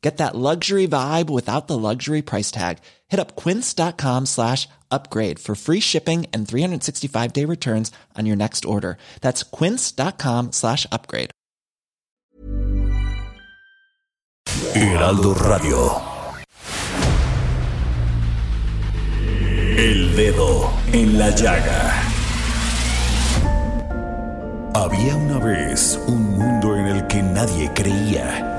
Get that luxury vibe without the luxury price tag. Hit up quince.com/upgrade for free shipping and 365-day returns on your next order. That's quince.com/upgrade. Heraldo Radio. El dedo en la llaga. Había una vez un mundo en el que nadie creía.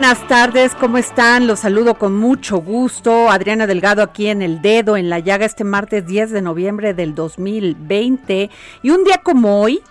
Buenas tardes, ¿cómo están? Los saludo con mucho gusto. Adriana Delgado aquí en El Dedo en la Llaga este martes 10 de noviembre del 2020. Y un día como hoy,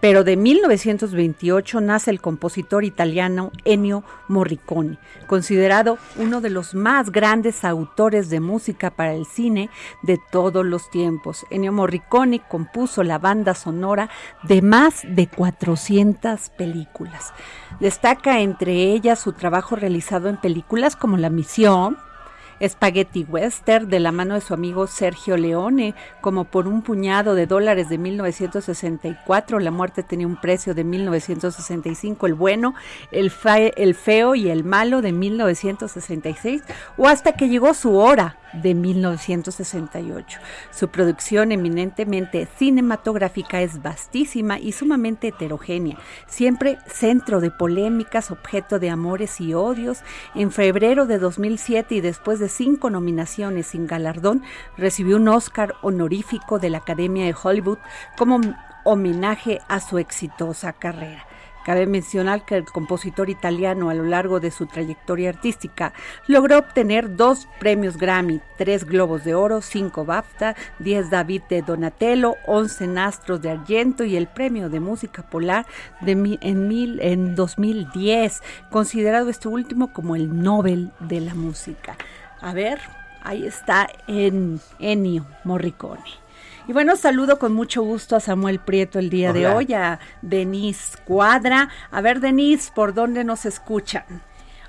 pero de 1928, nace el compositor italiano Ennio Morricone, considerado uno de los más grandes autores de música para el cine de todos los tiempos. Ennio Morricone compuso la banda sonora de más de 400 películas. Destaca entre ellas su trabajo realizado en películas como La Misión, Spaghetti Western, de la mano de su amigo Sergio Leone, como Por un puñado de dólares de 1964, La muerte tenía un precio de 1965, El bueno, el feo y el malo de 1966, o Hasta que llegó su hora de 1968. Su producción eminentemente cinematográfica es vastísima y sumamente heterogénea, siempre centro de polémicas, objeto de amores y odios. En febrero de 2007 y después de 5 nominaciones sin galardón, recibió un Oscar honorífico de la Academia de Hollywood como homenaje a su exitosa carrera. Cabe mencionar que el compositor italiano, a lo largo de su trayectoria artística, logró obtener 2 premios Grammy, 3 Globos de Oro, 5 BAFTA, 10 David de Donatello, 11 Nastros de Argento y el Premio de Música Polar en 2010, considerado este último como el Nobel de la Música. A ver, ahí está Ennio Morricone. Y bueno, saludo con mucho gusto a Samuel Prieto el día de hoy, a Denise Cuadra. A ver, Denise, ¿por dónde nos escuchan?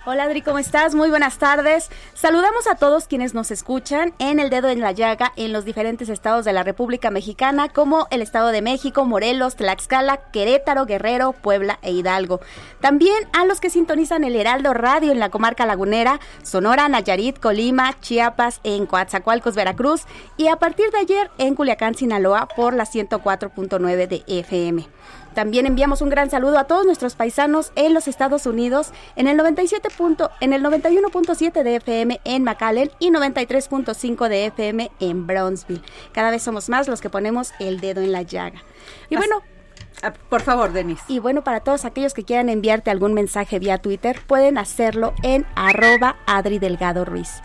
Hola Adri, ¿cómo estás? Muy buenas tardes. Saludamos a todos quienes nos escuchan en El Dedo en la Llaga en los diferentes estados de la República Mexicana, como el Estado de México, Morelos, Tlaxcala, Querétaro, Guerrero, Puebla e Hidalgo. También a los que sintonizan el Heraldo Radio en la comarca lagunera, Sonora, Nayarit, Colima, Chiapas, en Coatzacoalcos, Veracruz, y a partir de ayer en Culiacán, Sinaloa, por la 104.9 de FM. También enviamos un gran saludo a todos nuestros paisanos en los Estados Unidos en el 91.7 de FM en McAllen y 93.5 de FM en Brownsville. Cada vez somos más los que ponemos el dedo en la llaga. Y bueno, por favor, Denise. Y bueno, para todos aquellos que quieran enviarte algún mensaje vía Twitter, pueden hacerlo en @AdriDelgadoRuiz.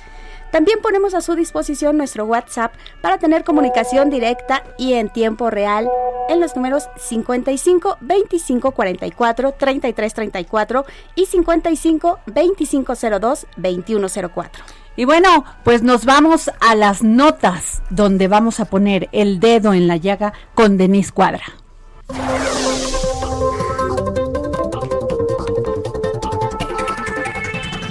También ponemos a su disposición nuestro WhatsApp para tener comunicación directa y en tiempo real en los números 55 25 44 33 34 y 55 25 02 21 04. Y bueno, pues nos vamos a las notas donde vamos a poner el dedo en la llaga con Denise Cuadra.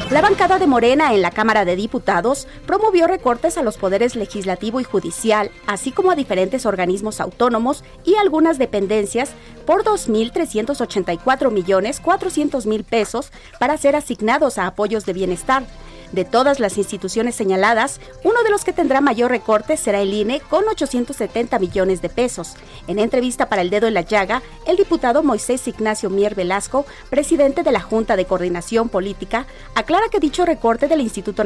La bancada de Morena en la Cámara de Diputados promovió recortes a los poderes legislativo y judicial, así como a diferentes organismos autónomos y algunas dependencias por 2.384.400.000 pesos para ser asignados a apoyos de bienestar. De todas las instituciones señaladas, uno de los que tendrá mayor recorte será el INE con 870 millones de pesos. En entrevista para El Dedo en la Llaga, el diputado Moisés Ignacio Mier Velasco, presidente de la Junta de Coordinación Política, aclara que dicho recorte del Instituto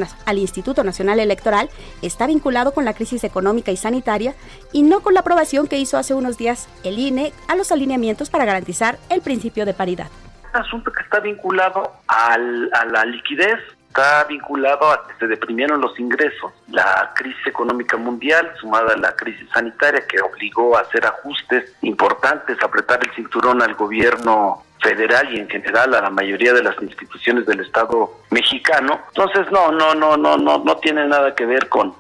Nacional Electoral está vinculado con la crisis económica y sanitaria y no con la aprobación que hizo hace unos días el INE a los alineamientos para garantizar el principio de paridad. Un asunto que está vinculado a la liquidez. Está vinculado a que se deprimieron los ingresos, la crisis económica mundial sumada a la crisis sanitaria que obligó a hacer ajustes importantes, a apretar el cinturón al gobierno federal y en general a la mayoría de las instituciones del Estado mexicano. Entonces no tiene nada que ver con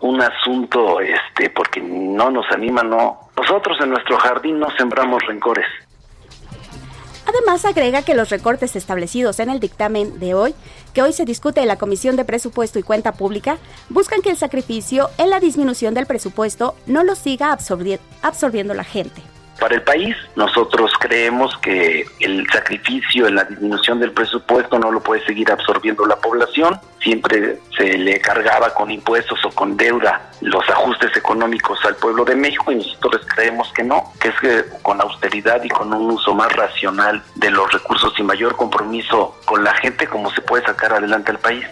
un asunto porque no nos anima, no. Nosotros en nuestro jardín no sembramos rencores. Además, agrega que los recortes establecidos en el dictamen de hoy, que hoy se discute en la Comisión de Presupuesto y Cuenta Pública, buscan que el sacrificio en la disminución del presupuesto no lo siga absorbiendo la gente. Para el país, nosotros creemos que el sacrificio en la disminución del presupuesto no lo puede seguir absorbiendo la población. Siempre se le cargaba con impuestos o con deuda los ajustes económicos al pueblo de México y nosotros creemos que no, que es que con austeridad y con un uso más racional de los recursos y mayor compromiso con la gente, como se puede sacar adelante al país.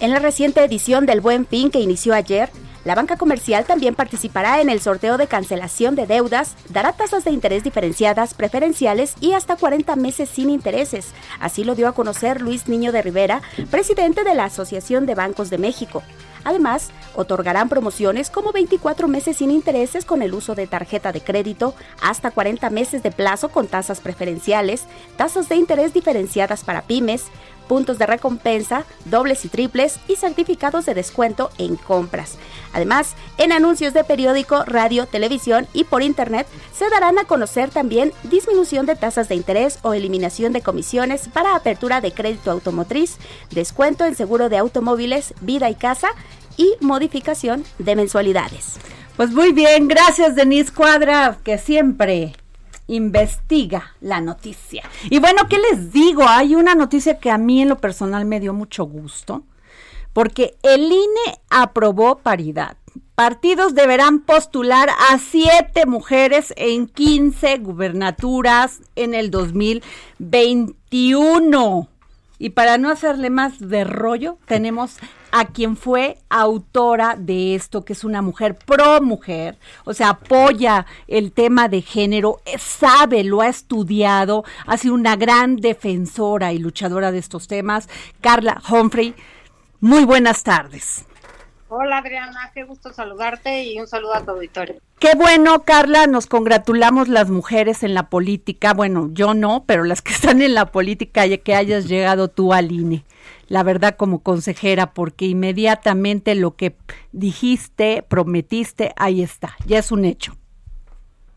En la reciente edición del Buen Fin que inició ayer, la banca comercial también participará en el sorteo de cancelación de deudas, dará tasas de interés diferenciadas, preferenciales y hasta 40 meses sin intereses. Así lo dio a conocer Luis Niño de Rivera, presidente de la Asociación de Bancos de México. Además, otorgarán promociones como 24 meses sin intereses con el uso de tarjeta de crédito, hasta 40 meses de plazo con tasas preferenciales, tasas de interés diferenciadas para pymes, puntos de recompensa, dobles y triples y certificados de descuento en compras. Además, en anuncios de periódico, radio, televisión y por internet se darán a conocer también disminución de tasas de interés o eliminación de comisiones para apertura de crédito automotriz, descuento en seguro de automóviles, vida y casa y modificación de mensualidades. Pues muy bien, gracias Denise Cuadra, que siempre investiga la noticia. Y bueno, ¿qué les digo? Hay una noticia que a mí en lo personal me dio mucho gusto, porque el INE aprobó paridad. Partidos deberán postular a 7 mujeres en 15 gubernaturas en el 2021. Y para no hacerle más de rollo, tenemos a quien fue autora de esto, que es una mujer pro mujer, o sea, apoya el tema de género, sabe, lo ha estudiado, ha sido una gran defensora y luchadora de estos temas. Carla Humphrey, muy buenas tardes. Hola Adriana, qué gusto saludarte y un saludo a tu auditorio. Qué bueno, Carla, nos congratulamos las mujeres en la política. Bueno, yo no, pero las que están en la política, que hayas llegado tú al INE, la verdad, como consejera, porque inmediatamente lo que dijiste, prometiste, ahí está, ya es un hecho.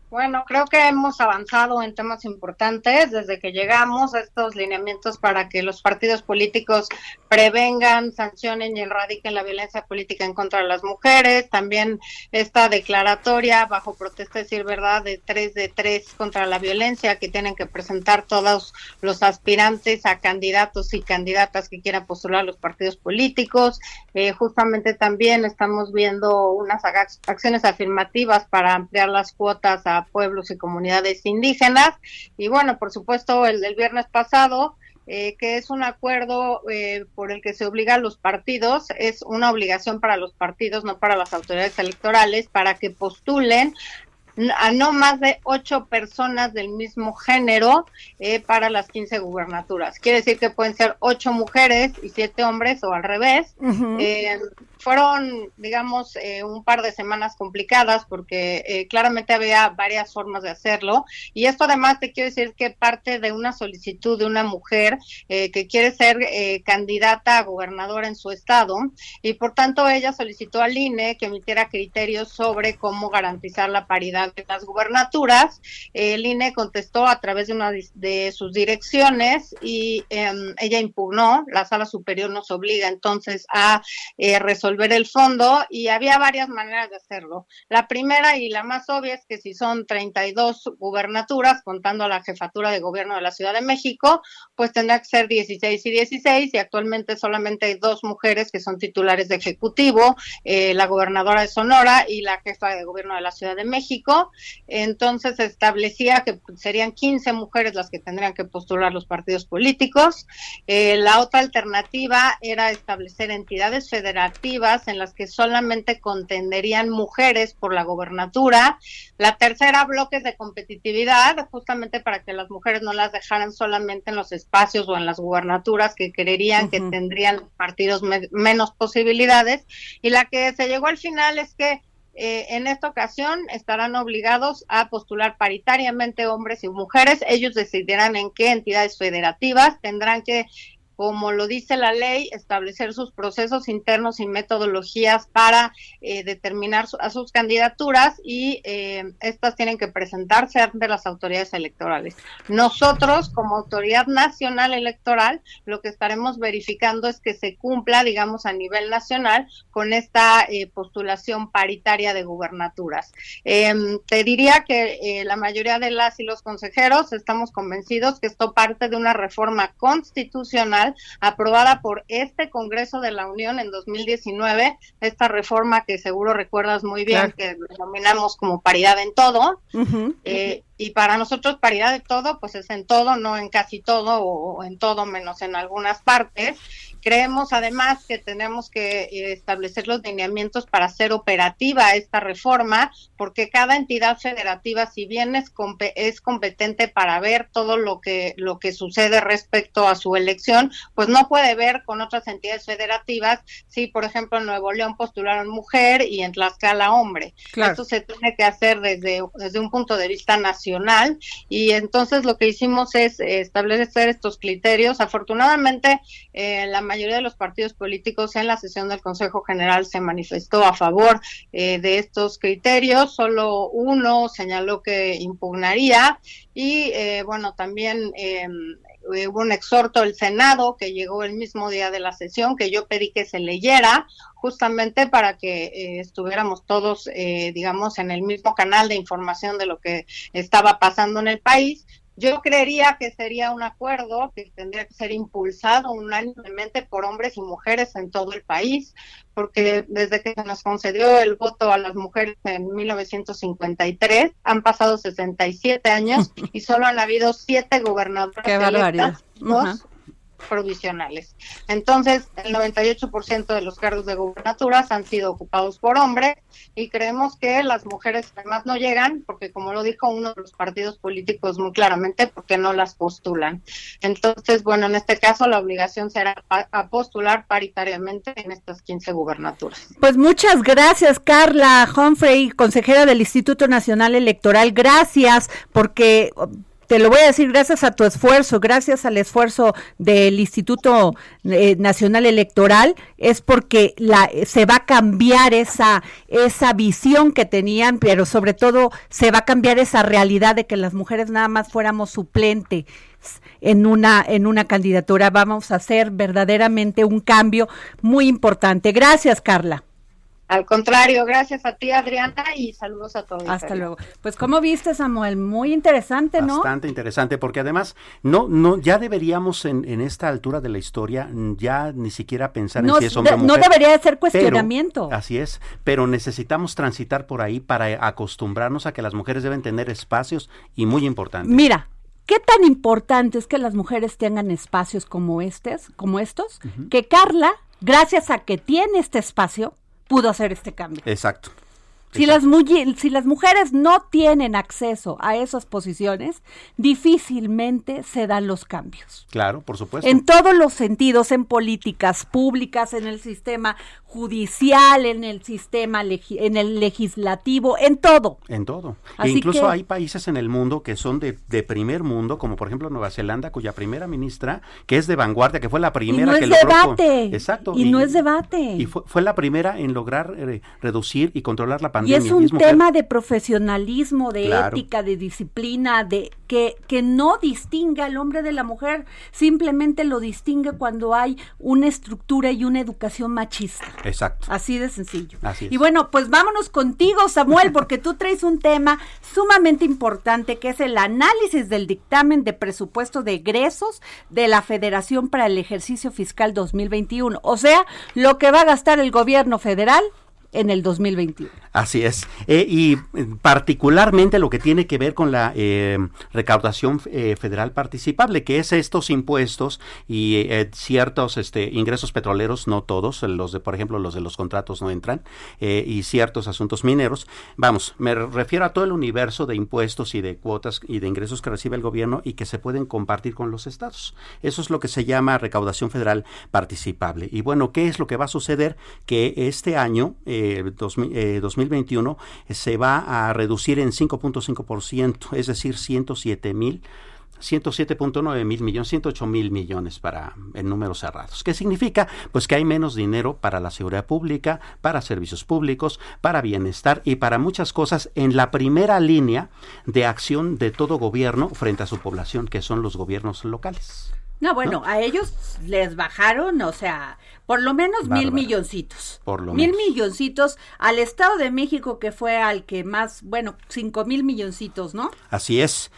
Bueno, creo que hemos avanzado en temas importantes desde que llegamos a estos lineamientos para que los partidos políticos prevengan, sancionen y erradiquen la violencia política en contra de las mujeres. También esta declaratoria, bajo protesta de decir verdad, de 3 de 3 contra la violencia que tienen que presentar todos los aspirantes a candidatos y candidatas que quieran postular a los partidos políticos. Justamente también estamos viendo unas acciones afirmativas para ampliar las cuotas a pueblos y comunidades indígenas y bueno, por supuesto el del viernes pasado, que es un acuerdo por el que se obliga a los partidos, es una obligación para los partidos, no para las autoridades electorales, para que postulen a no más de 8 personas del mismo género para las 15 gubernaturas. Quiere decir que pueden ser 8 mujeres y 7 hombres o al revés. Uh-huh. Fueron, digamos, un par de semanas complicadas porque claramente había varias formas de hacerlo. Y esto además te quiero decir que parte de una solicitud de una mujer que quiere ser candidata a gobernadora en su estado, y por tanto ella solicitó al INE que emitiera criterios sobre cómo garantizar la paridad de las gubernaturas. El INE contestó a través de una de sus direcciones y ella impugnó. La Sala Superior nos obliga entonces a resolver el fondo, y había varias maneras de hacerlo. La primera y la más obvia es que si son 32 gubernaturas, contando la jefatura de gobierno de la Ciudad de México, pues tendrá que ser 16 y 16, y actualmente solamente hay dos mujeres que son titulares de ejecutivo, la gobernadora de Sonora y la jefa de gobierno de la Ciudad de México. Entonces se establecía que serían 15 mujeres las que tendrían que postular los partidos políticos. La otra alternativa era establecer entidades federativas en las que solamente contenderían mujeres por la gobernatura. La tercera, bloques de competitividad, justamente para que las mujeres no las dejaran solamente en los espacios o en las gubernaturas que creerían que tendrían los partidos menos posibilidades. Y la que se llegó al final es que en esta ocasión estarán obligados a postular paritariamente hombres y mujeres. Ellos decidirán en qué entidades federativas. Tendrán que, como lo dice la ley, establecer sus procesos internos y metodologías para determinar a sus candidaturas, y estas tienen que presentarse ante las autoridades electorales. Nosotros, como Autoridad Nacional Electoral, lo que estaremos verificando es que se cumpla, digamos, a nivel nacional con esta postulación paritaria de gubernaturas. Te diría que la mayoría de las y los consejeros estamos convencidos que esto parte de una reforma constitucional aprobada por este Congreso de la Unión en 2019, esta reforma que seguro recuerdas muy bien, claro, que denominamos como paridad en todo, y para nosotros paridad de todo, pues es en todo, no en casi todo o en todo menos en algunas partes. Creemos además que tenemos que establecer los lineamientos para hacer operativa esta reforma, porque cada entidad federativa, si bien es competente para ver todo lo que sucede respecto a su elección, pues no puede ver con otras entidades federativas si, por ejemplo, en Nuevo León postularon mujer y en Tlaxcala hombre. Claro. Esto se tiene que hacer desde un punto de vista nacional. Y entonces lo que hicimos es establecer estos criterios. Afortunadamente, la mayoría de los partidos políticos en la sesión del Consejo General se manifestó a favor de estos criterios. Solo uno señaló que impugnaría, y bueno, también hubo un exhorto del Senado que llegó el mismo día de la sesión, que yo pedí que se leyera, justamente para que estuviéramos todos, digamos, en el mismo canal de información de lo que estaba pasando en el país. Yo creería que sería un acuerdo que tendría que ser impulsado unánimemente por hombres y mujeres en todo el país, porque desde que se nos concedió el voto a las mujeres en 1953, han pasado 67 años y solo han habido 7 gobernadoras electas, 2 provisionales. Entonces, el 98% de los cargos de gubernaturas han sido ocupados por hombres, y creemos que las mujeres además no llegan, porque como lo dijo uno de los partidos políticos muy claramente, porque no las postulan. Entonces, bueno, en este caso la obligación será a postular paritariamente en estas 15 gubernaturas. Pues muchas gracias, Carla Humphrey, consejera del Instituto Nacional Electoral. Gracias, porque te lo voy a decir, gracias a tu esfuerzo, gracias al esfuerzo del Instituto Nacional Electoral, es porque se va a cambiar esa visión que tenían, pero sobre todo se va a cambiar esa realidad de que las mujeres nada más fuéramos suplente en una candidatura. Vamos a hacer verdaderamente un cambio muy importante. Gracias, Carla. Al contrario, gracias a ti, Adriana, y saludos a todos. Hasta luego. Pues, ¿cómo viste, Samuel? Muy interesante, ¿no? Bastante interesante, porque además, no, ya deberíamos en esta altura de la historia, ya ni siquiera pensar en si es hombre o mujer. No debería ser cuestionamiento. Pero, así es, pero necesitamos transitar por ahí para acostumbrarnos a que las mujeres deben tener espacios, y muy importantes. Mira, ¿qué tan importante es que las mujeres tengan espacios como estos? Uh-huh. Que Carla, gracias a que tiene este espacio, pudo hacer este cambio. Exacto. Si las mujeres no tienen acceso a esas posiciones, difícilmente se dan los cambios. Claro, por supuesto. En todos los sentidos, en políticas públicas, en el sistema judicial, en el sistema legislativo, en todo. En todo. E incluso hay países en el mundo que son de primer mundo, como por ejemplo Nueva Zelanda, cuya primera ministra, que es de vanguardia, que fue la primera que logró. Exacto. Y no es debate. Y fue la primera en lograr reducir y controlar la pandemia. Y es un tema de profesionalismo, de ética, de disciplina, de que no distinga al hombre de la mujer, simplemente lo distingue cuando hay una estructura y una educación machista. Exacto. Así de sencillo. Así es. Y bueno, pues vámonos contigo, Samuel, porque tú traes un tema sumamente importante, que es el análisis del dictamen de presupuesto de egresos de la Federación para el ejercicio fiscal 2021, o sea, lo que va a gastar el gobierno federal en el 2021. Así es, y particularmente lo que tiene que ver con la recaudación federal participable, que es estos impuestos y ciertos ingresos petroleros, no todos, los de, por ejemplo, los de los contratos no entran, y ciertos asuntos mineros. Vamos, me refiero a todo el universo de impuestos y de cuotas y de ingresos que recibe el gobierno y que se pueden compartir con los estados. Eso es lo que se llama recaudación federal participable. Y bueno, ¿qué es lo que va a suceder? Que este año 2021 se va a reducir en 5.5%, es decir, 108 mil millones en números cerrados. ¿Qué significa? Pues que hay menos dinero para la seguridad pública, para servicios públicos, para bienestar y para muchas cosas en la primera línea de acción de todo gobierno frente a su población, que son los gobiernos locales. No, bueno, ¿no? A ellos les bajaron, o sea, por lo menos milloncitos. Por lo menos. 1,000 milloncitos al Estado de México, que fue al que más, 5,000 milloncitos, ¿no? Así es.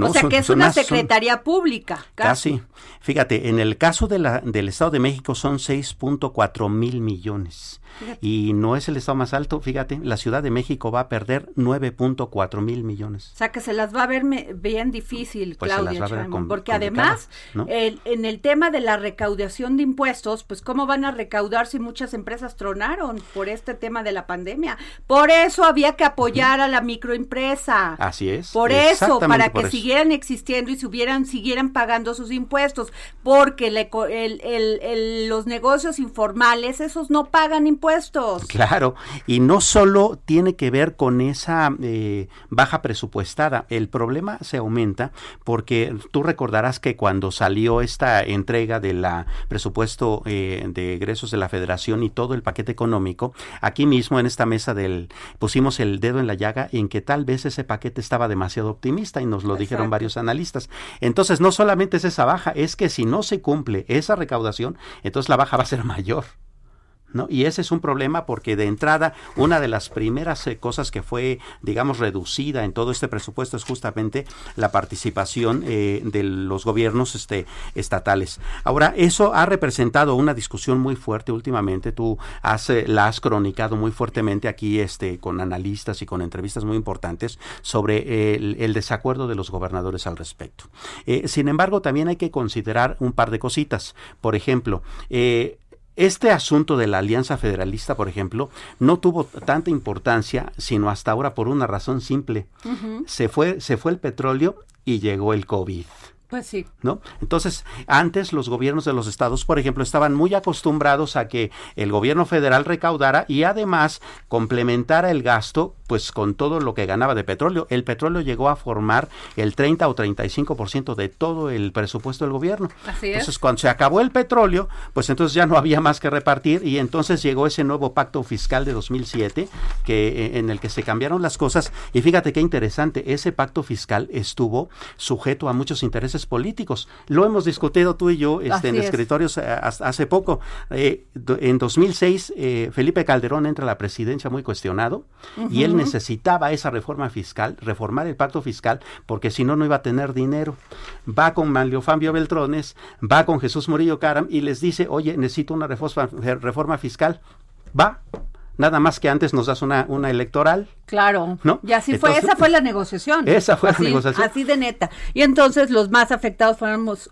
O sea, que es una secretaría pública. Casi. Fíjate, en el caso del Estado de México son 6.4 mil millones. Fíjate. Y no es el estado más alto, fíjate, la Ciudad de México va a perder 9.4 mil millones. O sea, que se las va a ver bien difícil, pues Claudia Sheinbaum, porque además, ¿no? En el tema de la recaudación de impuestos, pues ¿cómo van a recaudar si muchas empresas tronaron por este tema de la pandemia? Por eso había que apoyar a la microempresa. Así es. Por eso, para que siguieran existiendo y siguieran pagando sus impuestos, porque los negocios informales, esos no pagan impuestos. Claro, y no solo tiene que ver con esa baja presupuestada, el problema se aumenta porque tú recordarás que cuando salió esta entrega de la presupuesto de egresos de la Federación y todo el paquete económico, aquí mismo en esta mesa pusimos el dedo en la llaga en que tal vez ese paquete estaba demasiado optimista y nos lo dijeron varios analistas. Entonces no solamente es esa baja, es que si no se cumple esa recaudación, entonces la baja va a ser mayor, ¿no? Y ese es un problema porque de entrada una de las primeras cosas que fue, digamos, reducida en todo este presupuesto es justamente la participación de los gobiernos estatales. Ahora, eso ha representado una discusión muy fuerte últimamente, tú la has cronicado muy fuertemente aquí con analistas y con entrevistas muy importantes sobre el desacuerdo de los gobernadores al respecto. Sin embargo, también hay que considerar un par de cositas. Por ejemplo, este asunto de la Alianza Federalista, por ejemplo, no tuvo tanta importancia, sino hasta ahora por una razón simple. Uh-huh. Se fue el petróleo y llegó el COVID. Pues sí. ¿No? Entonces, antes los gobiernos de los estados, por ejemplo, estaban muy acostumbrados a que el gobierno federal recaudara y además complementara el gasto, pues con todo lo que ganaba de petróleo. El petróleo llegó a formar el 30 o 35% de todo el presupuesto del gobierno. Así es. Entonces, cuando se acabó el petróleo, pues entonces ya no había más que repartir y entonces llegó ese nuevo pacto fiscal de 2007 en el que se cambiaron las cosas. Y fíjate qué interesante, ese pacto fiscal estuvo sujeto a muchos intereses políticos. Lo hemos discutido tú y yo en escritorios hace poco. En 2006 Felipe Calderón entra a la presidencia muy cuestionado, uh-huh, y él necesitaba esa reforma fiscal, reformar el pacto fiscal, porque si no, no iba a tener dinero. Va con Manlio Fabio Beltrones, va con Jesús Murillo Caram y les dice, oye, necesito una reforma fiscal. Va. nada más que antes nos das una electoral. Claro, ¿no? Y así entonces, fue, esa fue la negociación. Esa fue así, la negociación. Así de neta. Y entonces los más afectados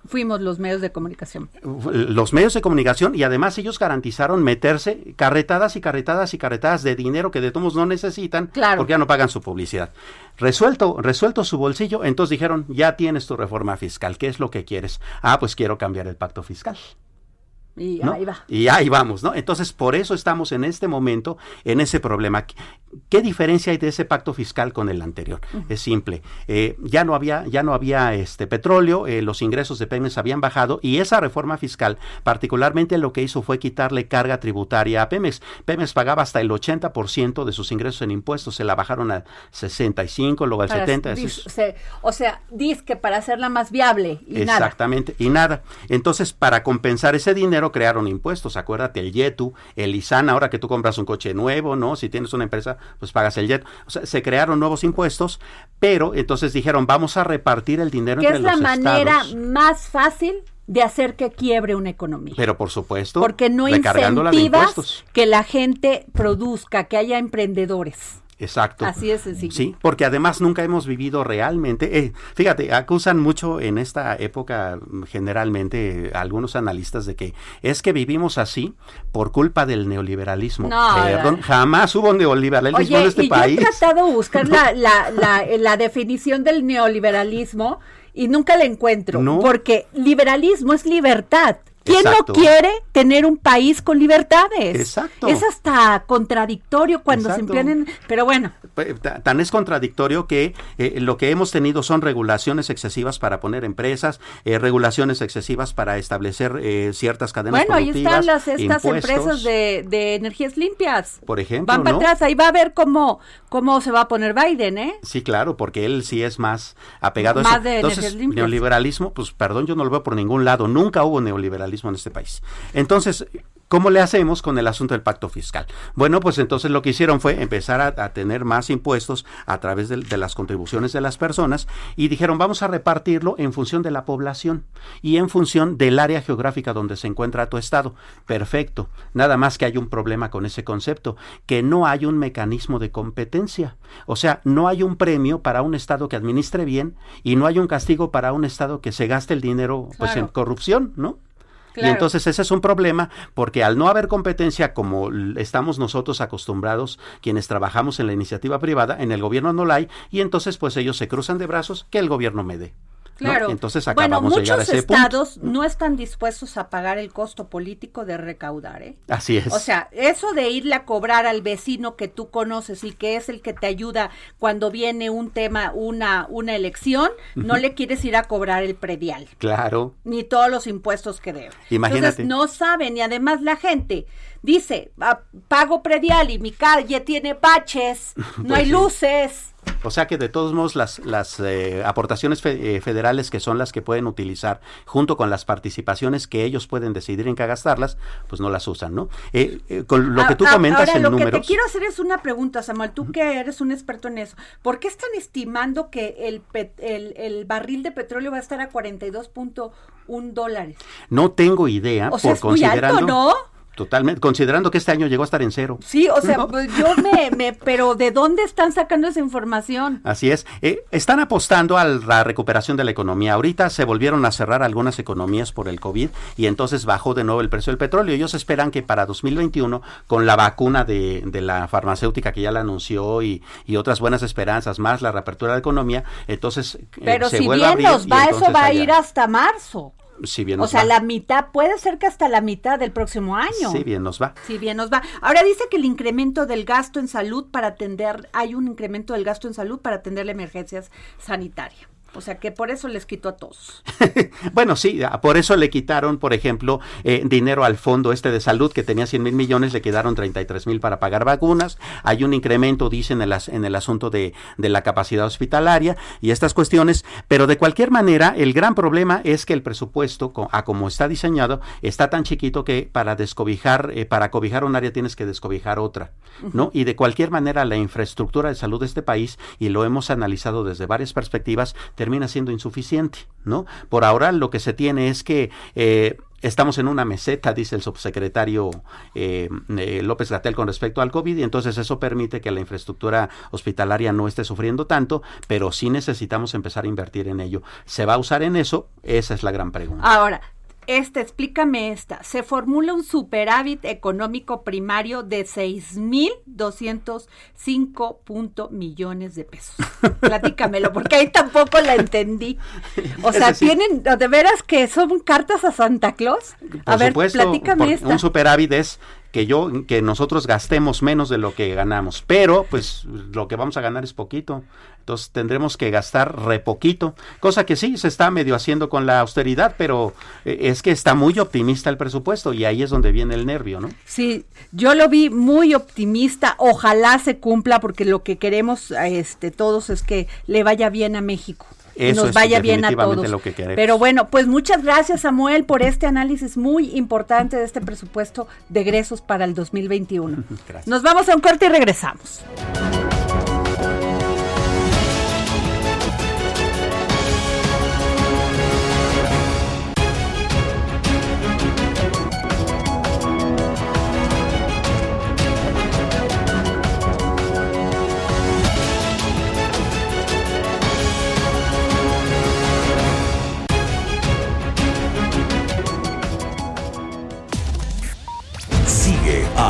fuimos los medios de comunicación. Los medios de comunicación, y además ellos garantizaron meterse carretadas y carretadas y carretadas de dinero que de todos no necesitan, claro, porque ya no pagan su publicidad. Resuelto su bolsillo, entonces dijeron, ya tienes tu reforma fiscal, ¿qué es lo que quieres? Ah, pues quiero cambiar el pacto fiscal. Y, ¿no? Ahí va. Y ahí vamos, ¿no? Entonces, por eso estamos en este momento en ese problema. ¿Qué diferencia hay de ese pacto fiscal con el anterior? Uh-huh. Es simple. Ya no había petróleo, los ingresos de Pemex habían bajado y esa reforma fiscal, particularmente lo que hizo fue quitarle carga tributaria a Pemex. Pemex pagaba hasta el 80% de sus ingresos en impuestos, se la bajaron al 65%, luego al 70%. Dice que para hacerla más viable y nada. Exactamente, y nada. Entonces, para compensar ese dinero crearon impuestos, acuérdate, el IETU, el ISAN, ahora que tú compras un coche nuevo, ¿no? Si tienes una empresa, pues pagas el IETU. O sea, se crearon nuevos impuestos, pero entonces dijeron, vamos a repartir el dinero entre los estados. ¿Qué es la manera más fácil de hacer que quiebre una economía? Pero por supuesto, porque no incentivas que la gente produzca, que haya emprendedores. Exacto. Así es sencillo. Sí, porque además nunca hemos vivido realmente. Fíjate, acusan mucho en esta época generalmente algunos analistas de que es que vivimos así por culpa del neoliberalismo. No, perdón, jamás hubo neoliberalismo en este país. Yo he tratado de buscar la definición del neoliberalismo y nunca la encuentro, ¿no? Porque liberalismo es libertad. ¿Quién Exacto. no quiere tener un país con libertades? Exacto. Es hasta contradictorio cuando Exacto. se emplean en... Pero bueno. Tan es contradictorio que lo que hemos tenido son regulaciones excesivas para poner empresas, regulaciones excesivas para establecer ciertas cadenas productivas. Bueno, ahí están estas empresas de energías limpias. Por ejemplo, van para atrás, ahí va a ver cómo se va a poner Biden, ¿eh? Sí, claro, porque él sí es más apegado a eso. Entonces, neoliberalismo, pues perdón, yo no lo veo por ningún lado. Nunca hubo neoliberalismo en este país. Entonces, ¿cómo le hacemos con el asunto del pacto fiscal? Bueno, pues entonces lo que hicieron fue empezar a tener más impuestos a través de las contribuciones de las personas y dijeron, vamos a repartirlo en función de la población y en función del área geográfica donde se encuentra tu estado. Perfecto. Nada más que hay un problema con ese concepto, que no hay un mecanismo de competencia. O sea, no hay un premio para un estado que administre bien y no hay un castigo para un estado que se gaste el dinero pues, claro, en corrupción, ¿no? Claro. Y entonces ese es un problema porque al no haber competencia como estamos nosotros acostumbrados, quienes trabajamos en la iniciativa privada, en el gobierno no la hay y entonces pues ellos se cruzan de brazos, que el gobierno me dé. Claro. ¿No? Entonces acabamos de llegar a ese punto. Muchos estados no están dispuestos a pagar el costo político de recaudar, ¿eh? Así es. O sea, eso de irle a cobrar al vecino que tú conoces y que es el que te ayuda cuando viene un tema, una elección, no le quieres ir a cobrar el predial. Claro. Ni todos los impuestos que debe. Imagínate. Entonces no saben y además la gente dice, pago predial y mi calle tiene baches, no pues hay sí. luces. O sea que de todos modos las aportaciones federales que son las que pueden utilizar junto con las participaciones que ellos pueden decidir en qué gastarlas, pues no las usan, ¿no? Con lo que tú comentas ahora, en números. Ahora lo que te quiero hacer es una pregunta, Samuel, tú que eres un experto en eso. ¿Por qué están estimando que el barril de petróleo va a estar a $42.1? No tengo idea. O sea, es muy alto, ¿no? Totalmente, considerando que este año llegó a estar en cero. Sí, o sea, ¿no? Pues yo pero ¿de dónde están sacando esa información? Así es, están apostando a la recuperación de la economía. Ahorita se volvieron a cerrar algunas economías por el COVID y entonces bajó de nuevo el precio del petróleo. Ellos esperan que para 2021, con la vacuna de la farmacéutica que ya la anunció y otras buenas esperanzas, más la reapertura de la economía, entonces se si vuelve a abrir. Pero si bien nos va, eso va a ir hasta marzo. Si bien nos va. La mitad, puede ser que hasta la mitad del próximo año. Si bien nos va. Ahora dice que el incremento del gasto en salud hay un incremento del gasto en salud para atender la emergencia sanitaria. O sea que por eso les quitó a todos. Bueno, sí, por eso le quitaron, por ejemplo, dinero al fondo de salud que tenía 100 mil millones, le quedaron 33 mil para pagar vacunas. Hay un incremento, dicen, en el asunto de la capacidad hospitalaria y estas cuestiones. Pero de cualquier manera, el gran problema es que el presupuesto, a como está diseñado, está tan chiquito que para cobijar un área tienes que descobijar otra, ¿no? Y de cualquier manera, la infraestructura de salud de este país, y lo hemos analizado desde varias perspectivas, termina siendo insuficiente, ¿no? Por ahora lo que se tiene es que estamos en una meseta, dice el subsecretario López-Gatell con respecto al COVID, y entonces eso permite que la infraestructura hospitalaria no esté sufriendo tanto, pero sí necesitamos empezar a invertir en ello. ¿Se va a usar en eso? Esa es la gran pregunta. Ahora, explícame esta. Se formula un superávit económico primario de 6,205 millones de pesos. Platícamelo, porque ahí tampoco la entendí. O sea, sí. ¿Tienen, de veras que son cartas a Santa Claus? A ver, platícame esta. Un superávit es que nosotros gastemos menos de lo que ganamos, pero pues lo que vamos a ganar es poquito, entonces tendremos que gastar re poquito, cosa que sí se está medio haciendo con la austeridad, pero es que está muy optimista el presupuesto y ahí es donde viene el nervio, ¿no? Sí, yo lo vi muy optimista, ojalá se cumpla porque lo que queremos todos es que le vaya bien a México. Eso nos vaya bien a todos. Lo que queremos. Pero bueno, pues muchas gracias, Samuel, por este análisis muy importante de este presupuesto de egresos para el 2021. Gracias. Nos vamos a un corte y regresamos.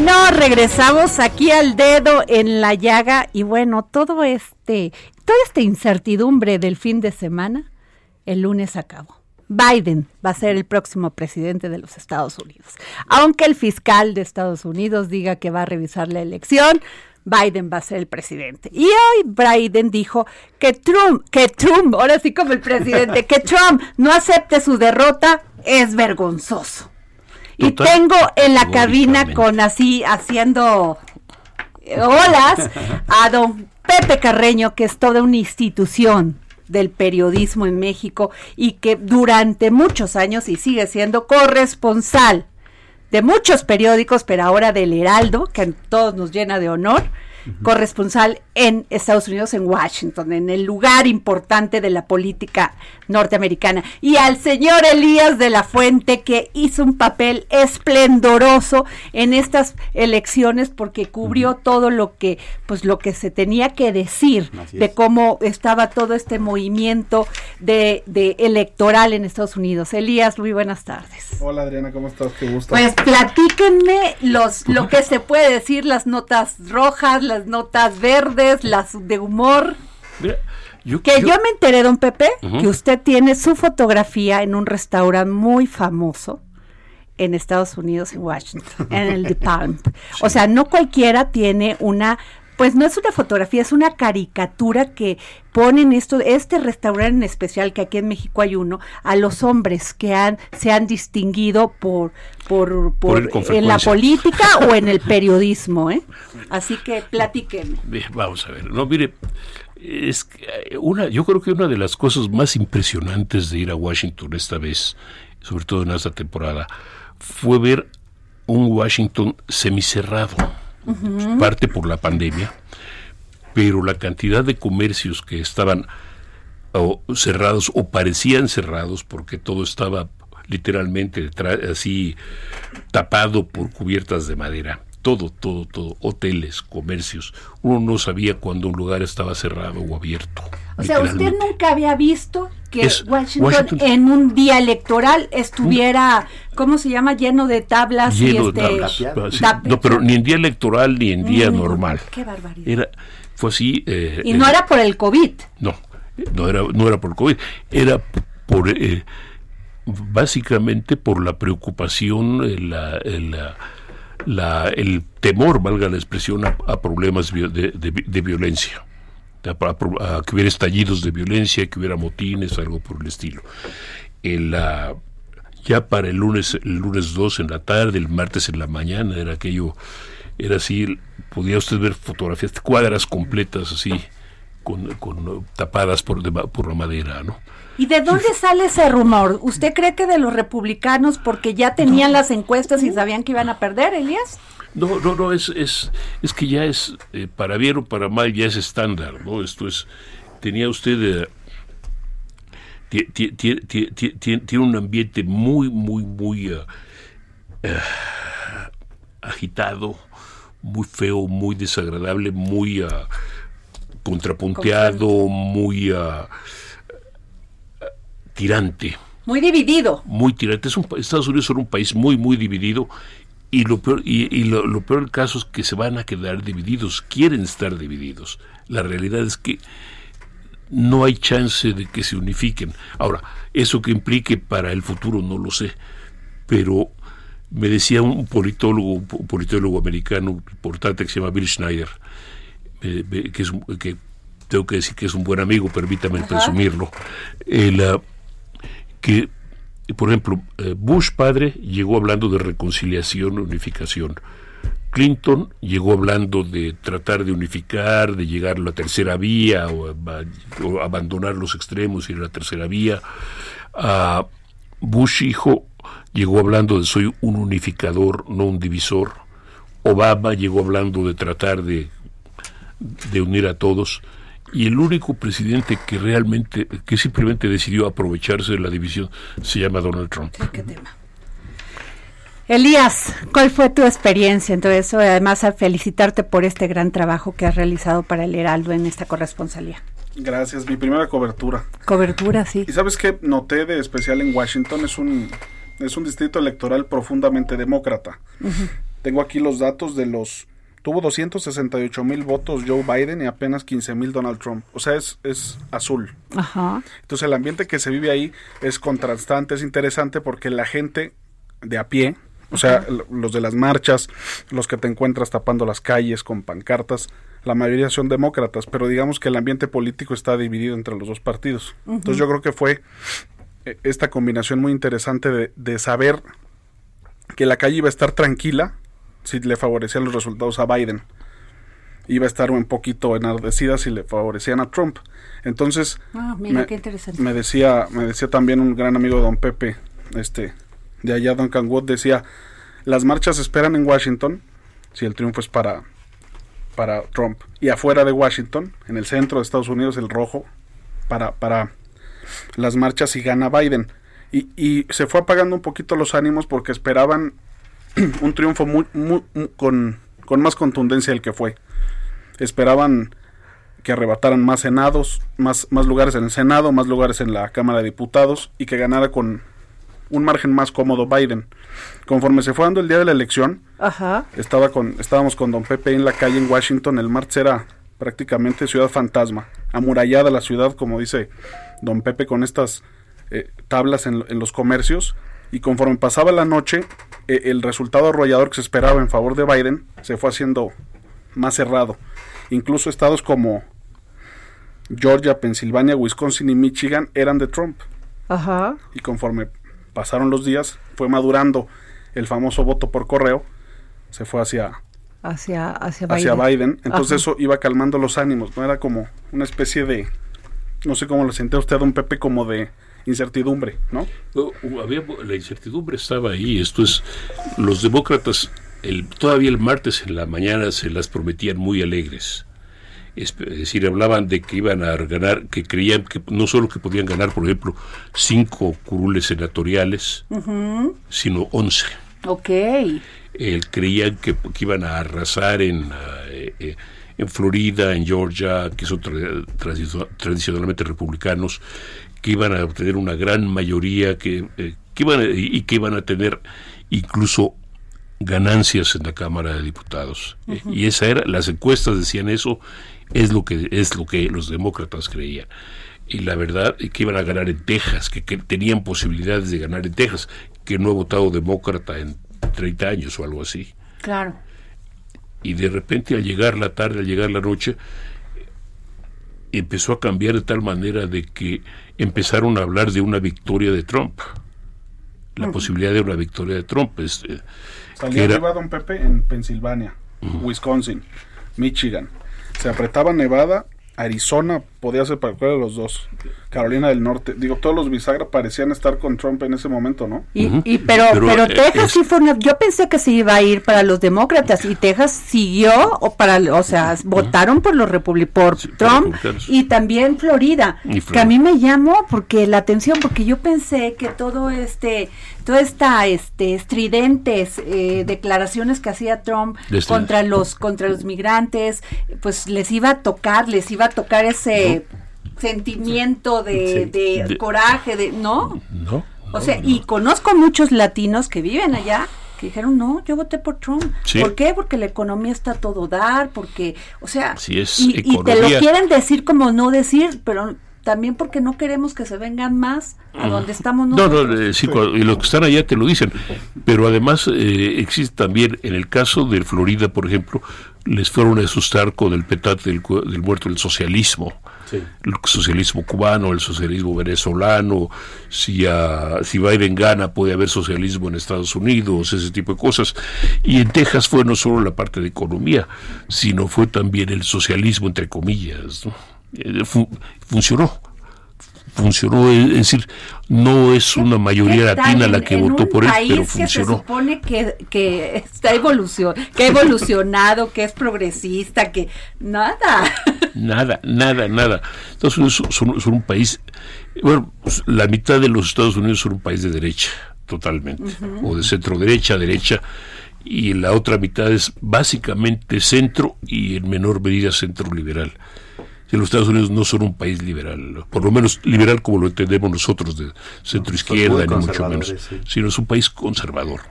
No, regresamos aquí al Dedo en la Llaga y bueno, toda esta incertidumbre del fin de semana, el lunes acabó. Biden va a ser el próximo presidente de los Estados Unidos. Aunque el fiscal de Estados Unidos diga que va a revisar la elección, Biden va a ser el presidente. Y hoy Biden dijo que Trump, ahora sí como el presidente, que Trump no acepte su derrota es vergonzoso. Y tengo en la cabina haciendo olas a don Pepe Carreño, que es toda una institución del periodismo en México y que durante muchos años y sigue siendo corresponsal de muchos periódicos, pero ahora del Heraldo, que a todos nos llena de honor, corresponsal en Estados Unidos, en Washington, en el lugar importante de la política norteamericana, y al señor Elías de la Fuente, que hizo un papel esplendoroso en estas elecciones porque cubrió todo lo que se tenía que decir de cómo estaba todo este movimiento de electoral en Estados Unidos. Elías, muy buenas tardes. Hola Adriana, ¿cómo estás? Qué gusto. Pues platíquenme lo que se puede decir, las notas rojas, las notas verdes, las de humor. Mira, yo me enteré, don Pepe, que usted tiene su fotografía en un restaurante muy famoso en Estados Unidos, en Washington, en el The Palm. Sí. O sea, no cualquiera tiene pues no es una fotografía, es una caricatura que ponen este restaurante en especial, que aquí en México hay uno, a los hombres que se han distinguido por en la política o en el periodismo, ¿eh? Así que platíquenme. Vamos a ver. No, mire, es que yo creo que una de las cosas más impresionantes de ir a Washington esta vez, sobre todo en esta temporada, fue ver un Washington semicerrado. Parte por la pandemia, pero la cantidad de comercios que estaban cerrados o parecían cerrados porque todo estaba literalmente así tapado por cubiertas de madera, todo, hoteles, comercios, uno no sabía cuando un lugar estaba cerrado o abierto. O sea, usted nunca había visto que Washington en un día electoral estuviera, ¿cómo se llama?, lleno de tablas. Lleno de tablas. No, pero ni en día electoral ni en día normal. Qué barbaridad. Fue así. Y no era por el COVID. No era por el COVID. Era por básicamente por la preocupación, el temor, valga la expresión, a problemas de violencia. A que hubiera estallidos de violencia, que hubiera motines, algo por el estilo. Ya para el lunes 2 en la tarde, el martes en la mañana, era aquello, era así, podía usted ver fotografías, cuadras completas así, con tapadas por la madera, ¿no? ¿Y de dónde sale ese rumor? ¿Usted cree que de los republicanos, porque ya tenían las encuestas y sabían que iban a perder, Elías? No, es que ya es, para bien o para mal, ya es estándar, ¿no? Esto es, tenía usted, tiene un ambiente muy agitado, muy feo, muy desagradable, muy contrapunteado, muy tirante. Muy dividido. Muy tirante. Estados Unidos era un país muy dividido. Y lo peor del caso es que se van a quedar divididos, quieren estar divididos. La realidad es que no hay chance de que se unifiquen. Ahora, eso que implique para el futuro no lo sé, pero me decía un politólogo americano importante que se llama Bill Schneider, que tengo que decir que es un buen amigo, permítame presumirlo, que... Por ejemplo, Bush padre llegó hablando de reconciliación, unificación. Clinton llegó hablando de tratar de unificar, de llegar a la tercera vía o abandonar los extremos y ir a la tercera vía. Bush hijo llegó hablando de soy un unificador, no un divisor. Obama llegó hablando de tratar de unir a todos. Y el único presidente que simplemente decidió aprovecharse de la división se llama Donald Trump. Sí, qué tema. Elías, ¿cuál fue tu experiencia? Entonces, además, a felicitarte por este gran trabajo que has realizado para el Heraldo en esta corresponsalía. Gracias, mi primera cobertura. Cobertura, sí. ¿Y sabes qué noté de especial en Washington? Es un distrito electoral profundamente demócrata. Uh-huh. Tengo aquí los datos de los... Tuvo 268,000 votos Joe Biden y apenas 15,000 Donald Trump. O sea, es azul. Ajá. Entonces, el ambiente que se vive ahí es contrastante, es interesante porque la gente de a pie, o sea, los de las marchas, los que te encuentras tapando las calles con pancartas, la mayoría son demócratas, pero digamos que el ambiente político está dividido entre los dos partidos. Uh-huh. Entonces, yo creo que fue esta combinación muy interesante de saber que la calle iba a estar tranquila, si le favorecían los resultados a Biden, iba a estar un poquito enardecida si le favorecían a Trump. Entonces, mira, qué interesante. Me decía también un gran amigo, don Pepe, de allá, Duncan Wood, decía, las marchas esperan en Washington, si el triunfo es para Trump, y afuera de Washington, en el centro de Estados Unidos, el rojo, para las marchas si gana Biden. Y se fue apagando un poquito los ánimos porque esperaban un triunfo muy con más contundencia del que fue. Esperaban que arrebataran más senados, más lugares en el Senado, más lugares en la Cámara de Diputados y que ganara con un margen más cómodo Biden. Conforme se fue dando el día de la elección, ajá, estábamos con don Pepe en la calle en Washington. El martes era prácticamente ciudad fantasma, amurallada la ciudad, como dice don Pepe, con estas tablas en los comercios. Y conforme pasaba la noche, el resultado arrollador que se esperaba en favor de Biden se fue haciendo más cerrado. Incluso estados como Georgia, Pensilvania, Wisconsin y Michigan eran de Trump. Ajá. Y conforme pasaron los días, fue madurando el famoso voto por correo, se fue hacia Biden. Entonces, ajá, eso iba calmando los ánimos, ¿no? Era como una especie de, no sé cómo lo sentía usted, don Pepe, como de incertidumbre, ¿no? La incertidumbre estaba ahí. Esto es, los demócratas, todavía el martes en la mañana se las prometían muy alegres. Es decir, hablaban de que iban a ganar, que creían que no solo que podían ganar, por ejemplo, 5 curules senatoriales, uh-huh, sino 11. Okay. Creían que iban a arrasar en Florida, en Georgia, que son tradicionalmente republicanos, que iban a obtener una gran mayoría, que iban a tener incluso ganancias en la Cámara de Diputados. Uh-huh. Y esa era, las encuestas decían eso, es lo que los demócratas creían. Y la verdad es que iban a ganar en Texas, que tenían posibilidades de ganar en Texas, que no ha votado demócrata en 30 años o algo así. Claro. Y de repente al llegar la tarde, al llegar la noche, empezó a cambiar de tal manera de que empezaron a hablar de una victoria de Trump. La uh-huh. posibilidad de una victoria de Trump. Salía arriba Don Pepe en Pensilvania, uh-huh. Wisconsin, Michigan. Se apretaba Nevada, Arizona, podía ser para cualquiera de los dos. Carolina del Norte. Digo, todos los bisagra parecían estar con Trump en ese momento, ¿no? Pero Texas sí fue una... Yo pensé que se iba a ir para los demócratas y Texas siguió, votaron por Trump, y también Florida, que a mí me llamó porque la atención, porque yo pensé que toda esta estridentes declaraciones que hacía Trump contra los migrantes, pues les iba a tocar ese sentimiento de coraje, No. Y conozco muchos latinos que viven allá que dijeron, no, yo voté por Trump. Sí. ¿Por qué? Porque la economía está a todo dar, porque te lo quieren decir como no decir, pero también porque no queremos que se vengan más a donde estamos nosotros. Y los que están allá te lo dicen, pero además existe también, en el caso de Florida, por ejemplo, les fueron a asustar con el petate del muerto del socialismo. Sí. El socialismo cubano, el socialismo venezolano, si Biden gana puede haber socialismo en Estados Unidos, ese tipo de cosas. Y en Texas fue no solo la parte de economía, sino fue también el socialismo entre comillas, ¿no? Funcionó, es decir, no es una mayoría latina la que votó por él, pero funcionó. Se supone que está evolucionado, que es progresista, que nada. Estados Unidos son un país, bueno, pues, la mitad de los Estados Unidos son un país de derecha, totalmente, uh-huh. o de centro derecha, y la otra mitad es básicamente centro y en menor medida centro liberal. Los Estados Unidos no son un país liberal, por lo menos liberal como lo entendemos nosotros, de centro izquierda, ni mucho menos, sí. sino es un país conservador.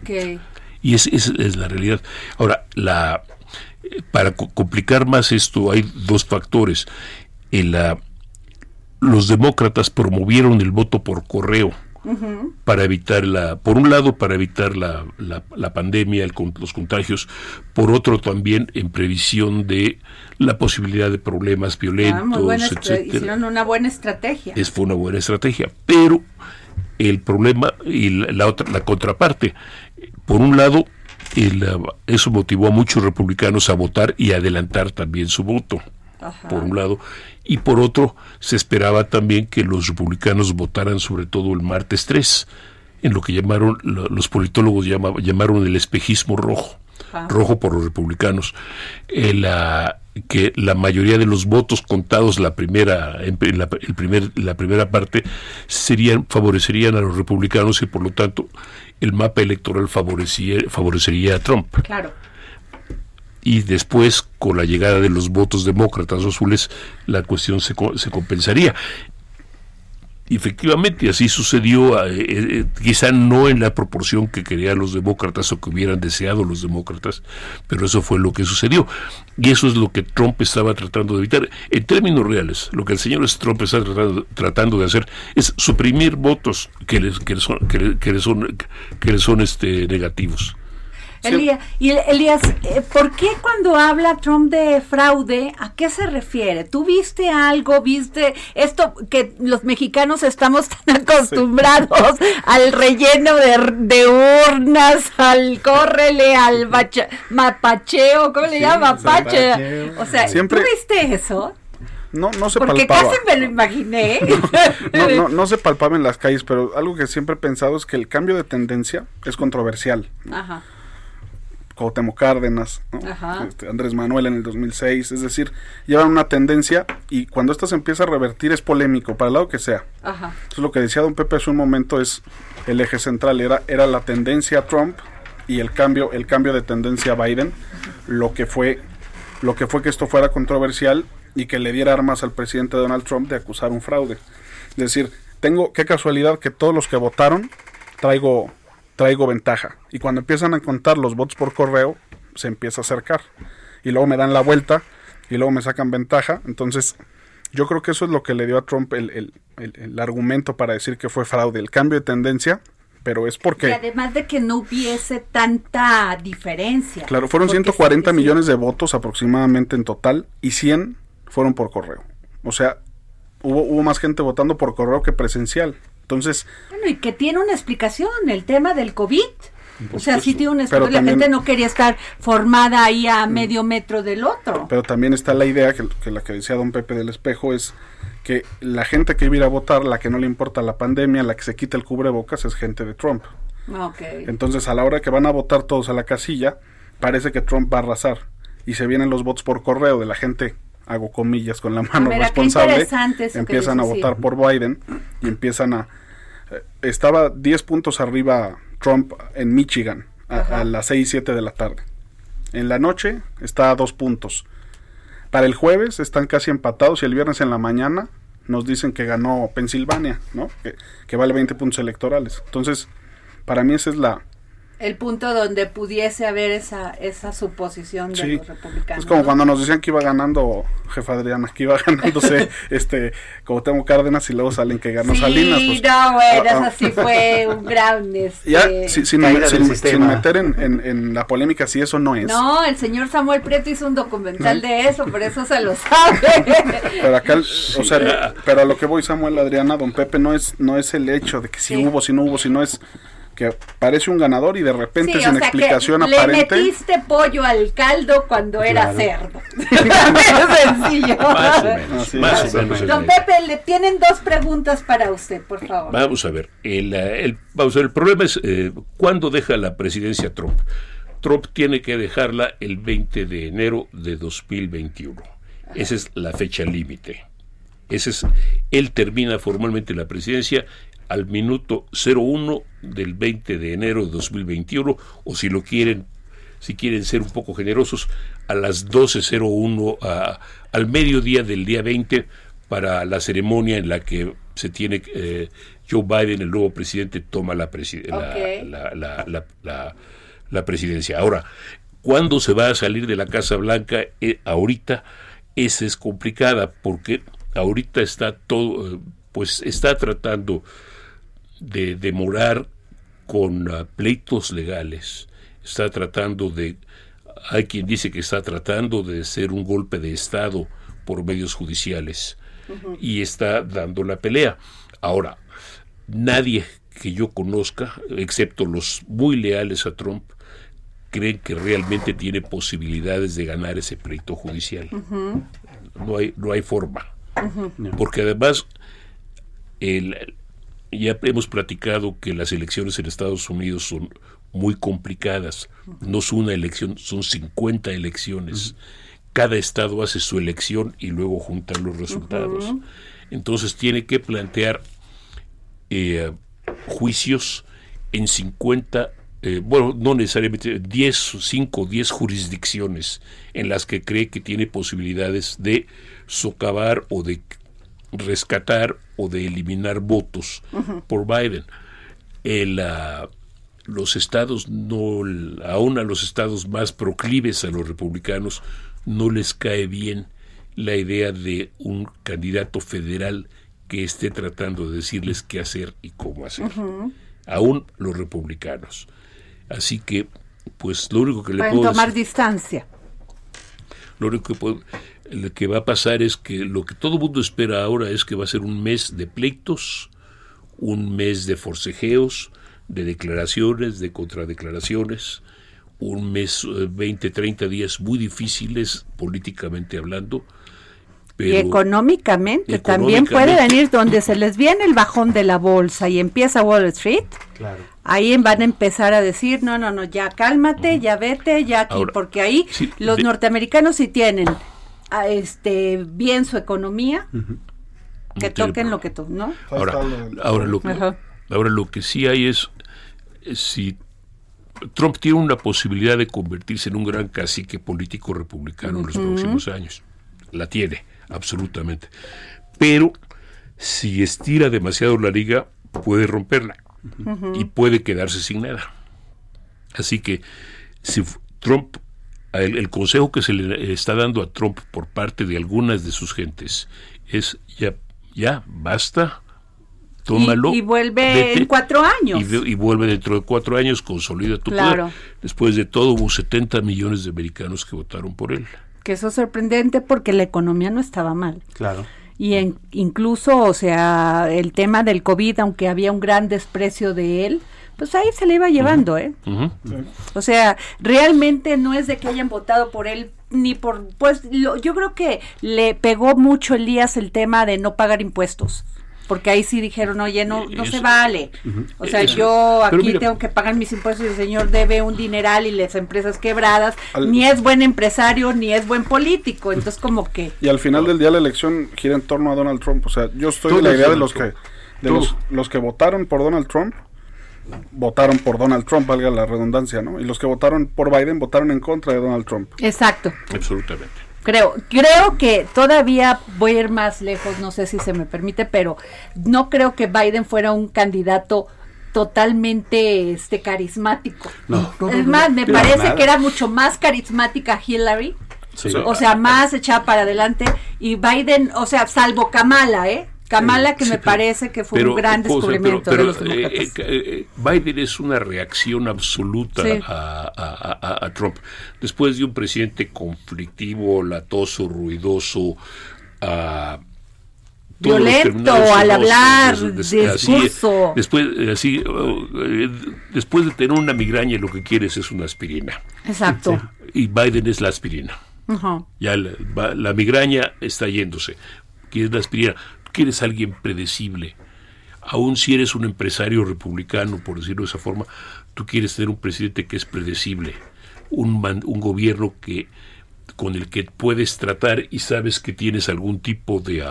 Okay. Y es la realidad. Ahora, para complicar más esto, hay dos factores. Los demócratas promovieron el voto por correo, uh-huh. para evitar la pandemia, los contagios, por otro también en previsión de la posibilidad de problemas violentos, etc. Hicieron una buena estrategia. Fue una buena estrategia, pero el problema y la contraparte, por un lado, eso motivó a muchos republicanos a votar y adelantar también su voto. Ajá. Por un lado, y por otro se esperaba también que los republicanos votaran sobre todo el martes 3, en lo que llamaron los politólogos llamaron el espejismo rojo. Ajá. Rojo por los republicanos, que la mayoría de los votos contados la primera parte favorecerían a los republicanos, y por lo tanto el mapa electoral favorecería a Trump. Claro. Y después, con la llegada de los votos demócratas o azules, la cuestión se compensaría. Efectivamente, así sucedió, quizá no en la proporción que querían los demócratas o que hubieran deseado los demócratas, pero eso fue lo que sucedió. Y eso es lo que Trump estaba tratando de evitar. En términos reales, lo que el señor Trump está tratando de hacer es suprimir votos que le son negativos. Elías, ¿por qué cuando habla Trump de fraude, a qué se refiere? ¿Tú viste algo? ¿Viste esto que los mexicanos estamos tan acostumbrados al relleno de urnas, al córrele, al mapacheo, ¿cómo le llama? Mapache. O sea, siempre... ¿tú viste eso? No se palpaba. Porque casi me lo imaginé. No se palpaba en las calles, pero algo que siempre he pensado es que el cambio de tendencia es controversial, ¿no? Ajá. Cuauhtémoc Cárdenas, ¿no? Andrés Manuel en el 2006, es decir, llevan una tendencia y cuando esta se empieza a revertir es polémico, para el lado que sea. Ajá. Entonces lo que decía Don Pepe hace un momento es el eje central, era la tendencia Trump y el cambio de tendencia Biden, ajá. lo que fue que esto fuera controversial y que le diera armas al presidente Donald Trump de acusar un fraude. decir, tengo, qué casualidad que todos los que votaron traigo ventaja. Y cuando empiezan a contar los votos por correo, se empieza a acercar. Y luego me dan la vuelta y luego me sacan ventaja. Entonces, yo creo que eso es lo que le dio a Trump el argumento para decir que fue fraude, el cambio de tendencia, pero es porque... Y además de que no hubiese tanta diferencia. Claro, fueron 140 millones de votos aproximadamente en total y 100 fueron por correo. O sea, hubo más gente votando por correo que presencial. Entonces... Bueno, y que tiene una explicación, el tema del COVID. O sea, sí tiene una explicación, la también, gente no quería estar formada ahí a medio metro del otro. Pero también está la idea, que la que decía don Pepe del Espejo, es que la gente que iba a ir a votar, la que no le importa la pandemia, la que se quita el cubrebocas, es gente de Trump. Okay. Entonces, a la hora que van a votar todos a la casilla, parece que Trump va a arrasar. Y se vienen los votos por correo de la gente, hago comillas con la mano, mira, responsable, empiezan a votar por Biden y empiezan a... Estaba 10 puntos arriba Trump en Michigan a las 6:07 de la tarde. En la noche está a 2 puntos. Para el jueves están casi empatados y el viernes en la mañana nos dicen que ganó Pensilvania, ¿no? Que vale 20 puntos electorales. Entonces, para mí ese es el punto donde pudiese haber esa suposición de los republicanos. Es como cuando nos decían que iba ganando, jefa Adriana, que iba ganándose Cuauhtémoc Cárdenas y luego salen que ganó Salinas. Sí, pues, no, bueno, eso sí fue un gran... Ya, sin meter en la polémica, si eso no es. No, el señor Samuel Prieto hizo un documental de eso, por eso se lo sabe. Pero acá, pero a lo que voy, Samuel, Adriana, don Pepe, no es el hecho de que si hubo, si no es... que aparece un ganador y de repente sin explicación que aparente. Le metiste pollo al caldo cuando era cerdo. Sencillo. Más o menos. Más o menos. Don Pepe, le tienen 2 preguntas para usted, por favor. Vamos a ver. El problema es ¿cuándo deja la presidencia Trump? Trump tiene que dejarla el 20 de enero de 2021. Esa es la fecha límite. Él termina formalmente la presidencia al minuto 01 del 20 de enero de 2021, o si quieren ser un poco generosos, a las 12:01, al mediodía del día 20, para la ceremonia en la que se tiene Joe Biden, el nuevo presidente, toma la presidencia. Ahora, ¿cuándo se va a salir de la Casa Blanca? Ahorita esa es complicada, porque ahorita está todo, pues está tratando de demorar con pleitos legales, hay quien dice que está tratando de hacer un golpe de Estado por medios judiciales, y está dando la pelea. Ahora, nadie que yo conozca, excepto los muy leales a Trump, creen que realmente tiene posibilidades de ganar ese pleito judicial. No hay forma, porque además ya hemos platicado que las elecciones en Estados Unidos son muy complicadas. No es una elección, son 50 elecciones. Cada estado hace su elección y luego juntan los resultados. Entonces tiene que plantear juicios en 50, no necesariamente 5 o 10 jurisdicciones en las que cree que tiene posibilidades de socavar o de rescatar o de eliminar votos por Biden. Los estados aún a los estados más proclives a los republicanos no les cae bien la idea de un candidato federal que esté tratando de decirles qué hacer y cómo hacer. Aún los republicanos. Así que, pues lo único que le puedo tomar decir, distancia. Lo único que puedo... Lo que va a pasar es que lo que todo el mundo espera ahora es que va a ser un mes de pleitos, un mes de forcejeos, de declaraciones, de contradeclaraciones, un mes, 20, 30 días muy difíciles políticamente hablando. Pero y económicamente también puede venir donde se les viene el bajón de la bolsa y empieza Wall Street. Claro. Ahí van a empezar a decir, no, ya cálmate, ya vete, ya aquí, ahora, porque ahí los norteamericanos sí tienen... bien su economía, que toquen lo que toquen, ¿no? Ahora lo que sí hay es, si Trump tiene una posibilidad de convertirse en un gran cacique político republicano en los próximos años, la tiene absolutamente, pero si estira demasiado la liga, puede romperla y puede quedarse sin nada. Así que si Trump, el consejo que se le está dando a Trump por parte de algunas de sus gentes es ya basta, tómalo. Y vuelve en 4 años. Y vuelve dentro de 4 años, consolida tu poder. Después de todo, hubo 70 millones de americanos que votaron por él. Que eso es sorprendente porque la economía no estaba mal. Claro. Y incluso, o sea, el tema del COVID, aunque había un gran desprecio de él, pues ahí se le iba llevando, O sea, realmente no es de que hayan votado por él, ni por, pues, yo creo que le pegó mucho Elías el tema de no pagar impuestos, porque ahí sí dijeron, oye, no se vale, o sea, yo aquí tengo que pagar mis impuestos y el señor debe un dineral y las empresas quebradas, ni es buen empresario, ni es buen político, entonces como que... Y al final del día la elección gira en torno a Donald Trump, o sea, yo estoy de la idea de los que votaron por Donald Trump, votaron por Donald Trump, valga la redundancia, ¿no? Y los que votaron por Biden votaron en contra de Donald Trump. Exacto. Absolutamente. Creo que todavía voy a ir más lejos, no sé si se me permite, pero no creo que Biden fuera un candidato totalmente carismático. No. Es más, me parece que era mucho más carismática Hillary, sí, o sea, más echada para adelante, y Biden, o sea, salvo Kamala, Kamala, que sí, me parece que fue un gran descubrimiento de los demócratas. Biden es una reacción absoluta a Trump. Después de un presidente conflictivo, latoso, ruidoso, violento al hablar, discurso. Después de tener una migraña, lo que quieres es una aspirina. Exacto. Y Biden es la aspirina. Ya la migraña está yéndose. Quieres la aspirina. Quieres a alguien predecible, aun si eres un empresario republicano, por decirlo de esa forma, tú quieres tener un presidente que es predecible, un gobierno que con el que puedes tratar y sabes que tienes algún tipo de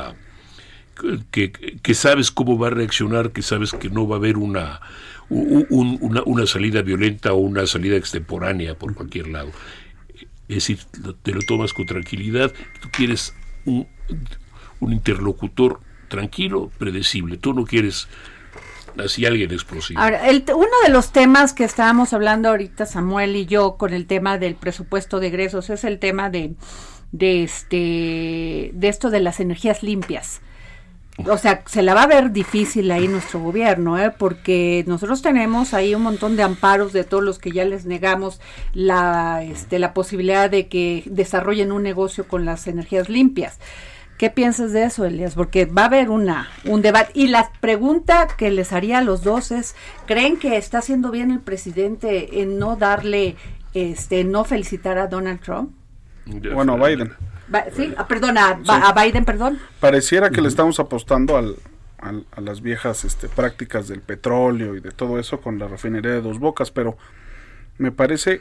que sabes cómo va a reaccionar, que sabes que no va a haber una salida violenta o una salida extemporánea por cualquier lado. Es decir, te lo tomas con tranquilidad. Tú quieres un interlocutor tranquilo, predecible. Tú no quieres así alguien explosivo. Ahora, uno de los temas que estábamos hablando ahorita Samuel y yo con el tema del presupuesto de egresos es el tema de esto de las energías limpias. O sea, se la va a ver difícil ahí nuestro gobierno, porque nosotros tenemos ahí un montón de amparos de todos los que ya les negamos la posibilidad de que desarrollen un negocio con las energías limpias. ¿Qué piensas de eso, Elías? Porque va a haber un debate. Y la pregunta que les haría a los dos es, ¿creen que está haciendo bien el presidente en no darle, no felicitar a Donald Trump? Bueno, a Biden. A Biden, perdón. Pareciera que le estamos apostando a las viejas prácticas del petróleo y de todo eso con la refinería de Dos Bocas, pero me parece...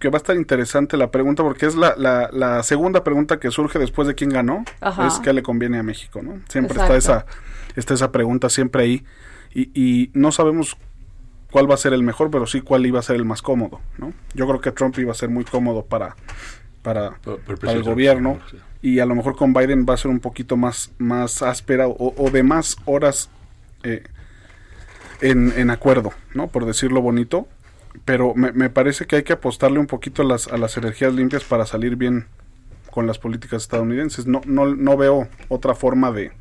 que va a estar interesante la pregunta porque es la segunda pregunta que surge después de quién ganó. Ajá. Es qué le conviene a México, ¿no? Siempre está esa pregunta siempre ahí y no sabemos cuál va a ser el mejor, pero sí cuál iba a ser el más cómodo, ¿no? Yo creo que Trump iba a ser muy cómodo para el gobierno y a lo mejor con Biden va a ser un poquito más áspera o de más horas en acuerdo, ¿no? Por decirlo bonito. Pero me parece que hay que apostarle un poquito a las energías limpias para salir bien con las políticas estadounidenses. No veo otra forma de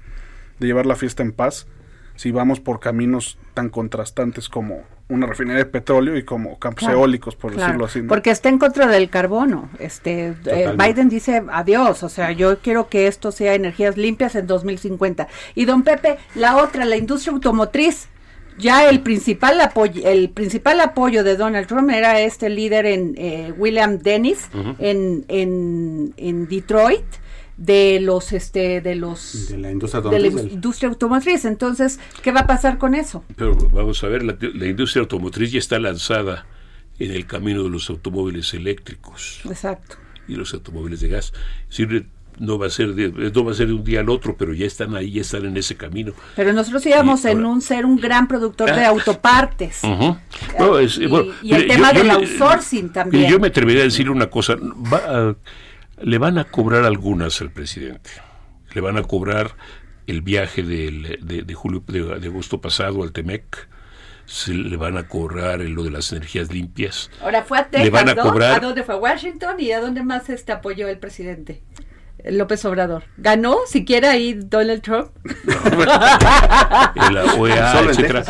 llevar la fiesta en paz si vamos por caminos tan contrastantes como una refinería de petróleo y como campos eólicos, por decirlo así, ¿no? Porque está en contra del carbono. Biden dice adiós, o sea, yo quiero que esto sea energías limpias en 2050. Y don Pepe, la industria automotriz. Ya el principal apoyo de Donald Trump era este líder en William Dennis en Detroit de la industria automotriz. Entonces, ¿qué va a pasar con eso? Pero vamos a ver, la industria automotriz ya está lanzada en el camino de los automóviles eléctricos. Exacto. Y los automóviles de gas. No va a ser de un día al otro, pero ya están ahí, ya están en ese camino. Pero nosotros íbamos ser un gran productor de autopartes. El tema del outsourcing también. Yo me atrevería a decir una cosa. Le van a cobrar algunas al presidente. Le van a cobrar el viaje de agosto pasado al T-MEC, se le van a cobrar lo de las energías limpias. Ahora fue a Texas, le van a cobrar... ¿A dónde fue? ¿A Washington? ¿Y a dónde más apoyó el presidente López Obrador? ¿Ganó siquiera ahí Donald Trump? No, bueno, la OEA, etcétera.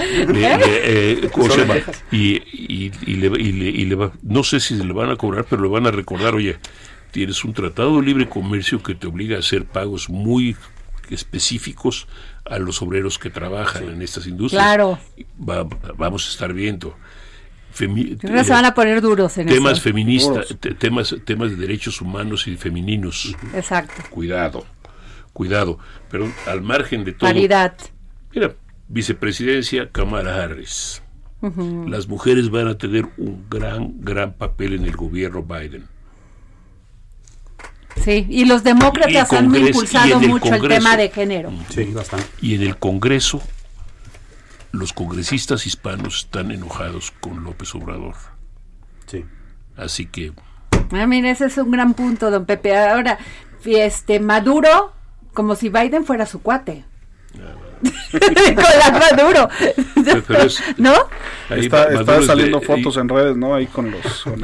No sé si le van a cobrar, pero le van a recordar, oye, tienes un tratado de libre comercio que te obliga a hacer pagos muy específicos a los obreros que trabajan en estas industrias. Claro. Vamos a estar viendo. Se van a poner duros en temas feministas, temas de derechos humanos y femeninos. Exacto. Cuidado. Pero al margen de todo. Paridad. Mira, vicepresidencia Kamala Harris. Uh-huh. Las mujeres van a tener un gran papel en el gobierno Biden. Sí, y los demócratas han impulsado mucho el tema de género. Sí, bastante. Y en el Congreso, los congresistas hispanos están enojados con López Obrador. Sí. Así que... mira, ese es un gran punto, don Pepe. Ahora, Maduro, como si Biden fuera su cuate. Con Maduro. ¿No? Está saliendo fotos en redes, ¿no? Ahí con el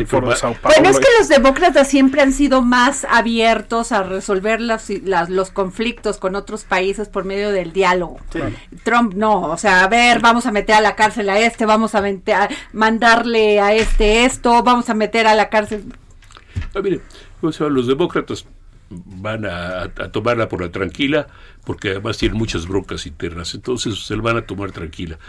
Foro de Sao Paulo. Bueno, es que los demócratas siempre han sido más abiertos a resolver los conflictos con otros países por medio del diálogo. Sí. Trump no, vamos a meter a la cárcel a este, vamos a mandarle a esto, vamos a meter a la cárcel. Mire, los demócratas van a tomarla por la tranquila, porque además tienen muchas broncas internas, entonces se la van a tomar tranquila.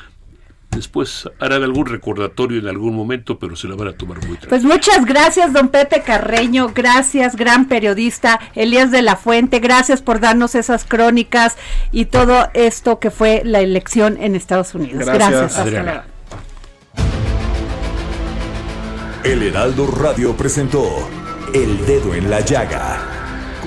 Después harán algún recordatorio en algún momento, pero se la van a tomar muy tranquila. Pues muchas gracias, don Pepe Carreño, gracias, gran periodista, Elías de la Fuente, gracias por darnos esas crónicas y todo esto que fue la elección en Estados Unidos. Gracias Adriana. El Heraldo Radio presentó El Dedo en la Llaga